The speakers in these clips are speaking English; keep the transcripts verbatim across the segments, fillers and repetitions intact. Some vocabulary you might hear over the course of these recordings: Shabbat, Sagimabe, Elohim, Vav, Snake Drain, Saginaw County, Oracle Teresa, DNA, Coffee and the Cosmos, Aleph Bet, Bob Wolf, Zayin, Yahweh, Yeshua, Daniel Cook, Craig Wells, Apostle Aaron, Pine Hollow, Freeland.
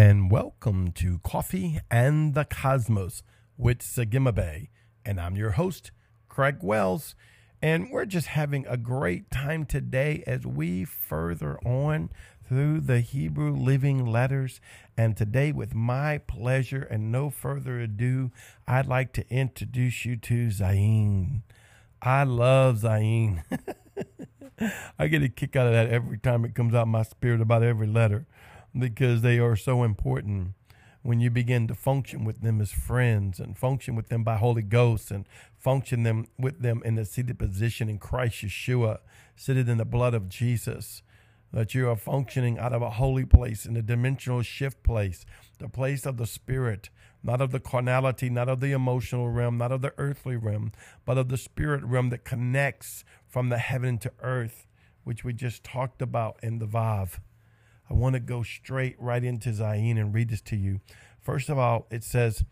And welcome to Coffee and the Cosmos with Sagimabe. And I'm your host, Craig Wells. And we're just having a great time today as we further on through the Hebrew living letters. And today, with my pleasure and no further ado, I'd like to introduce you to Zayin. I love Zayin. I get a kick out of that every time it comes out of my spirit about every letter, because they are so important when you begin to function with them as friends and function with them by Holy Ghost and function them with them in the seated position in Christ Yeshua, seated in the blood of Jesus, that you are functioning out of a holy place, in the dimensional shift place, the place of the spirit, not of the carnality, not of the emotional realm, not of the earthly realm, but of the spirit realm that connects from the heaven to earth, which we just talked about in the Vav. I want to go straight right into Zayin and read this to you. First of all, it says,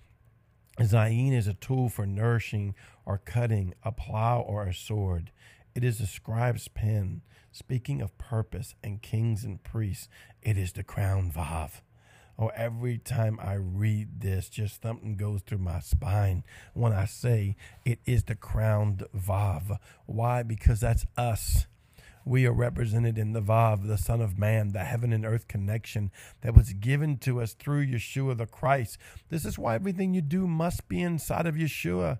Zayin is a tool for nourishing or cutting, a plow or a sword. It is a scribe's pen, speaking of purpose, and kings and priests. It is the crown, Vav. Oh, every time I read this, just something goes through my spine when I say it is the crowned Vav. Why? Because that's us. We are represented in the Vav, the Son of Man, the heaven and earth connection that was given to us through Yeshua the Christ. This is why everything you do must be inside of Yeshua.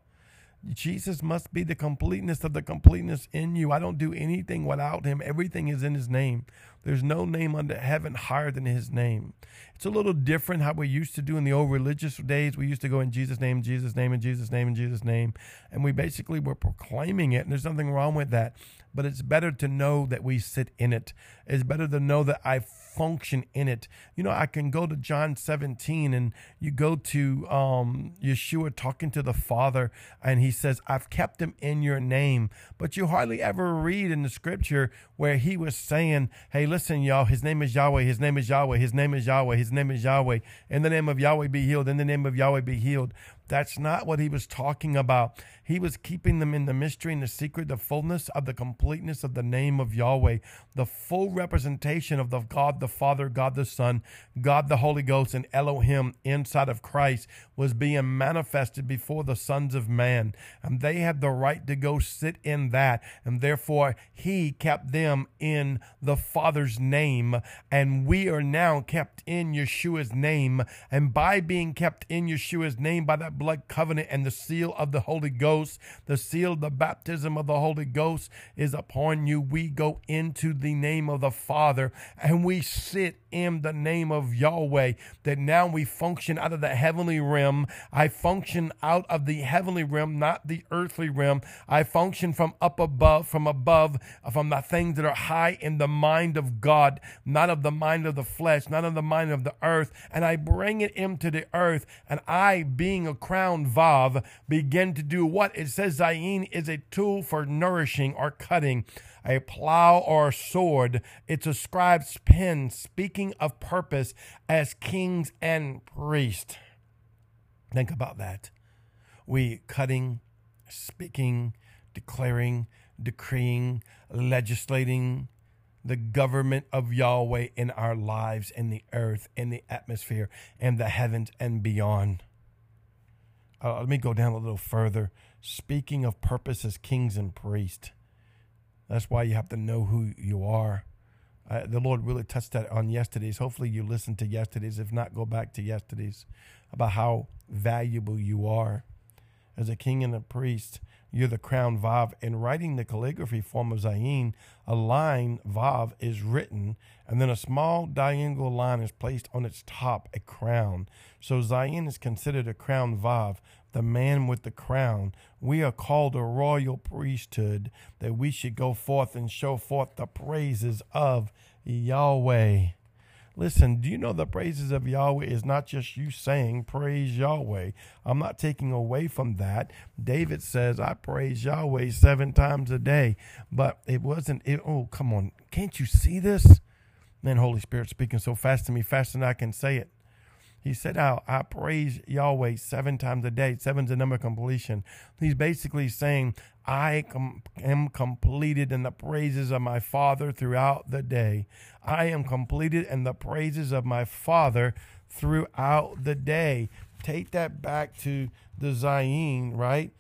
Jesus must be the completeness of the completeness in you. I don't do anything without him. Everything is in his name. There's no name under heaven higher than his name. It's a little different how we used to do in the old religious days. We used to go in Jesus' name, Jesus' name, and Jesus' name, and Jesus' name. And we basically were proclaiming it, and there's nothing wrong with that. But it's better to know that we sit in it. It's better to know that I function in it. You know, I can go to John seventeen, and you go to um, Yeshua talking to the Father, and he says, I've kept them in your name. But you hardly ever read in the scripture where he was saying, hey, listen, y'all, his name is Yahweh, his name is Yahweh, his name is Yahweh, his name is Yahweh. In the name of Yahweh be healed, in the name of Yahweh be healed. That's not what he was talking about. He was keeping them in the mystery and the secret, the fullness of the completeness of the name of Yahweh, the full representation of the God the Father, God the Son, God the Holy Ghost, and Elohim inside of Christ was being manifested before the sons of man. And they had the right to go sit in that. And therefore, he kept them in the Father's name. And we are now kept in Yeshua's name. And by being kept in Yeshua's name, by that blood covenant and the seal of the Holy Ghost, the seal of the baptism of the Holy Ghost is upon you. We go into the name of the Father, and we sit in the name of Yahweh, that now we function out of the heavenly realm. I function out of the heavenly realm, not the earthly realm. I function from up above, from above, from the things that are high in the mind of God, not of the mind of the flesh, not of the mind of the earth. And I bring it into the earth, and I, being a crown Vav, begin to do what? It says Zayin is a tool for nourishing or cutting, a plow or a sword. It's a scribe's pen, speaking of purpose, as kings and priests. Think about that. We cutting, speaking, declaring, decreeing, legislating the government of Yahweh in our lives, in the earth, in the atmosphere, in the heavens and beyond. Uh, let me go down a little further. Speaking of purpose as kings and priests. That's why you have to know who you are. Uh, the Lord really touched that on yesterday's. Hopefully you listened to yesterday's. If not, go back to yesterday's about how valuable you are. As a king and a priest, you're the crown Vav. In writing the calligraphy form of Zayin, a line Vav is written, and then a small diagonal line is placed on its top, a crown. So Zayin is considered a crown Vav, the man with the crown. We are called a royal priesthood, that we should go forth and show forth the praises of Yahweh. Listen, do you know the praises of Yahweh is not just you saying praise Yahweh? I'm not taking away from that. David says, I praise Yahweh seven times a day, but it wasn't, it, oh, come on. Can't you see this? Man, Holy Spirit speaking so fast to me, faster than I can say it. He said, I, I praise Yahweh seven times a day. Seven's the number of completion. He's basically saying, I com- am completed in the praises of my Father throughout the day. I am completed in the praises of my Father throughout the day. Take that back to the Zayin, right?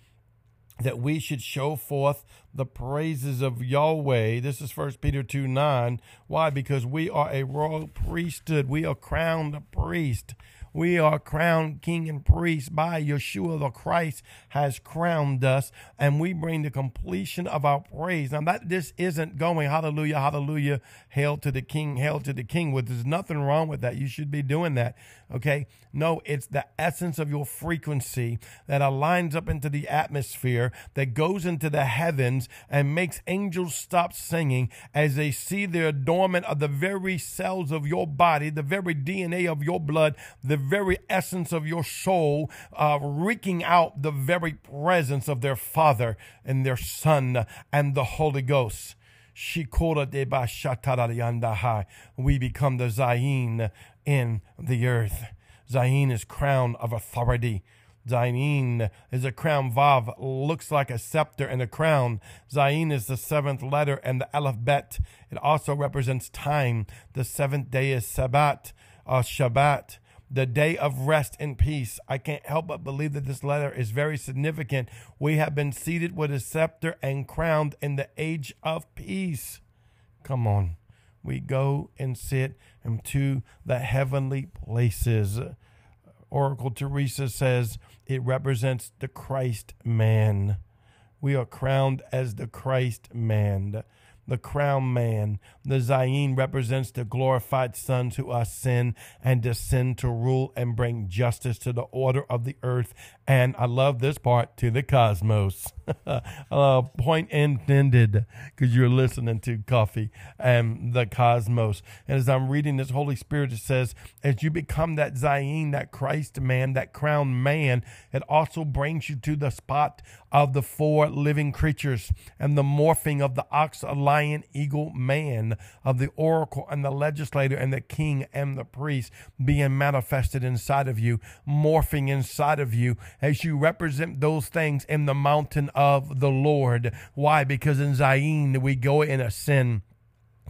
That we should show forth the praises of Yahweh. This is First Peter two nine. Why? Because we are a royal priesthood. We are crowned priest. We are crowned king and priest by Yeshua the Christ has crowned us, and we bring the completion of our praise. Now, that this isn't going, hallelujah, hallelujah, hail to the king, hail to the king. Well, there's nothing wrong with that. You should be doing that, okay? No, it's the essence of your frequency that aligns up into the atmosphere, that goes into the heavens and makes angels stop singing as they see the adornment of the very cells of your body, the very D N A of your blood, the very essence of your soul, uh, reeking out the very presence of their Father and their Son and the Holy Ghost. We become the Zayin in the earth. Zayin is crown of authority. Zayin is a crown. Vav looks like a scepter and a crown. Zayin is the seventh letter and the Aleph Bet. It also represents time. The seventh day is Shabbat, uh, Shabbat. The day of rest and peace. I can't help but believe that this letter is very significant. We have been seated with a scepter and crowned in the age of peace. Come on. We go and sit into the heavenly places. Oracle Teresa says it represents the Christ man. We are crowned as the Christ man. The crown man, the Zayin, represents the glorified sons who ascend and descend to rule and bring justice to the order of the earth. And I love this part, to the cosmos. uh, point intended, because you're listening to Coffee and the Cosmos. And as I'm reading this, Holy Spirit, it says, as you become that Zayin, that Christ man, that crown man, it also brings you to the spot of the four living creatures and the morphing of the ox, a lion, eagle, man, of the oracle and the legislator and the king and the priest being manifested inside of you, morphing inside of you as you represent those things in the mountain of the Lord. Why? Because in Zion, we go and ascend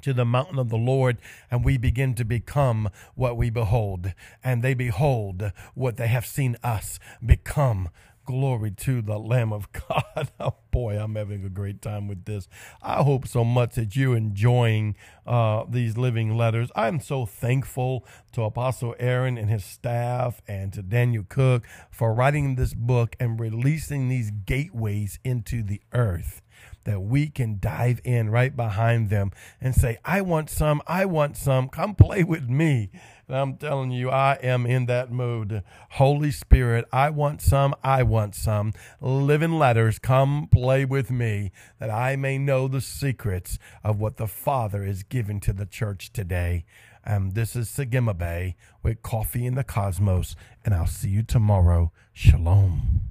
to the mountain of the Lord, and we begin to become what we behold. And they behold what they have seen us become. Glory to the Lamb of God. Oh, boy, I'm having a great time with this. I hope so much that you're enjoying uh, these living letters. I'm so thankful to Apostle Aaron and his staff and to Daniel Cook for writing this book and releasing these gateways into the earth, that we can dive in right behind them and say, I want some, I want some, come play with me. And I'm telling you, I am in that mood. Holy Spirit, I want some, I want some. Living letters, come play with me, that I may know the secrets of what the Father is giving to the church today. And um, this is Sagimabe with Coffee in the Cosmos, and I'll see you tomorrow. Shalom.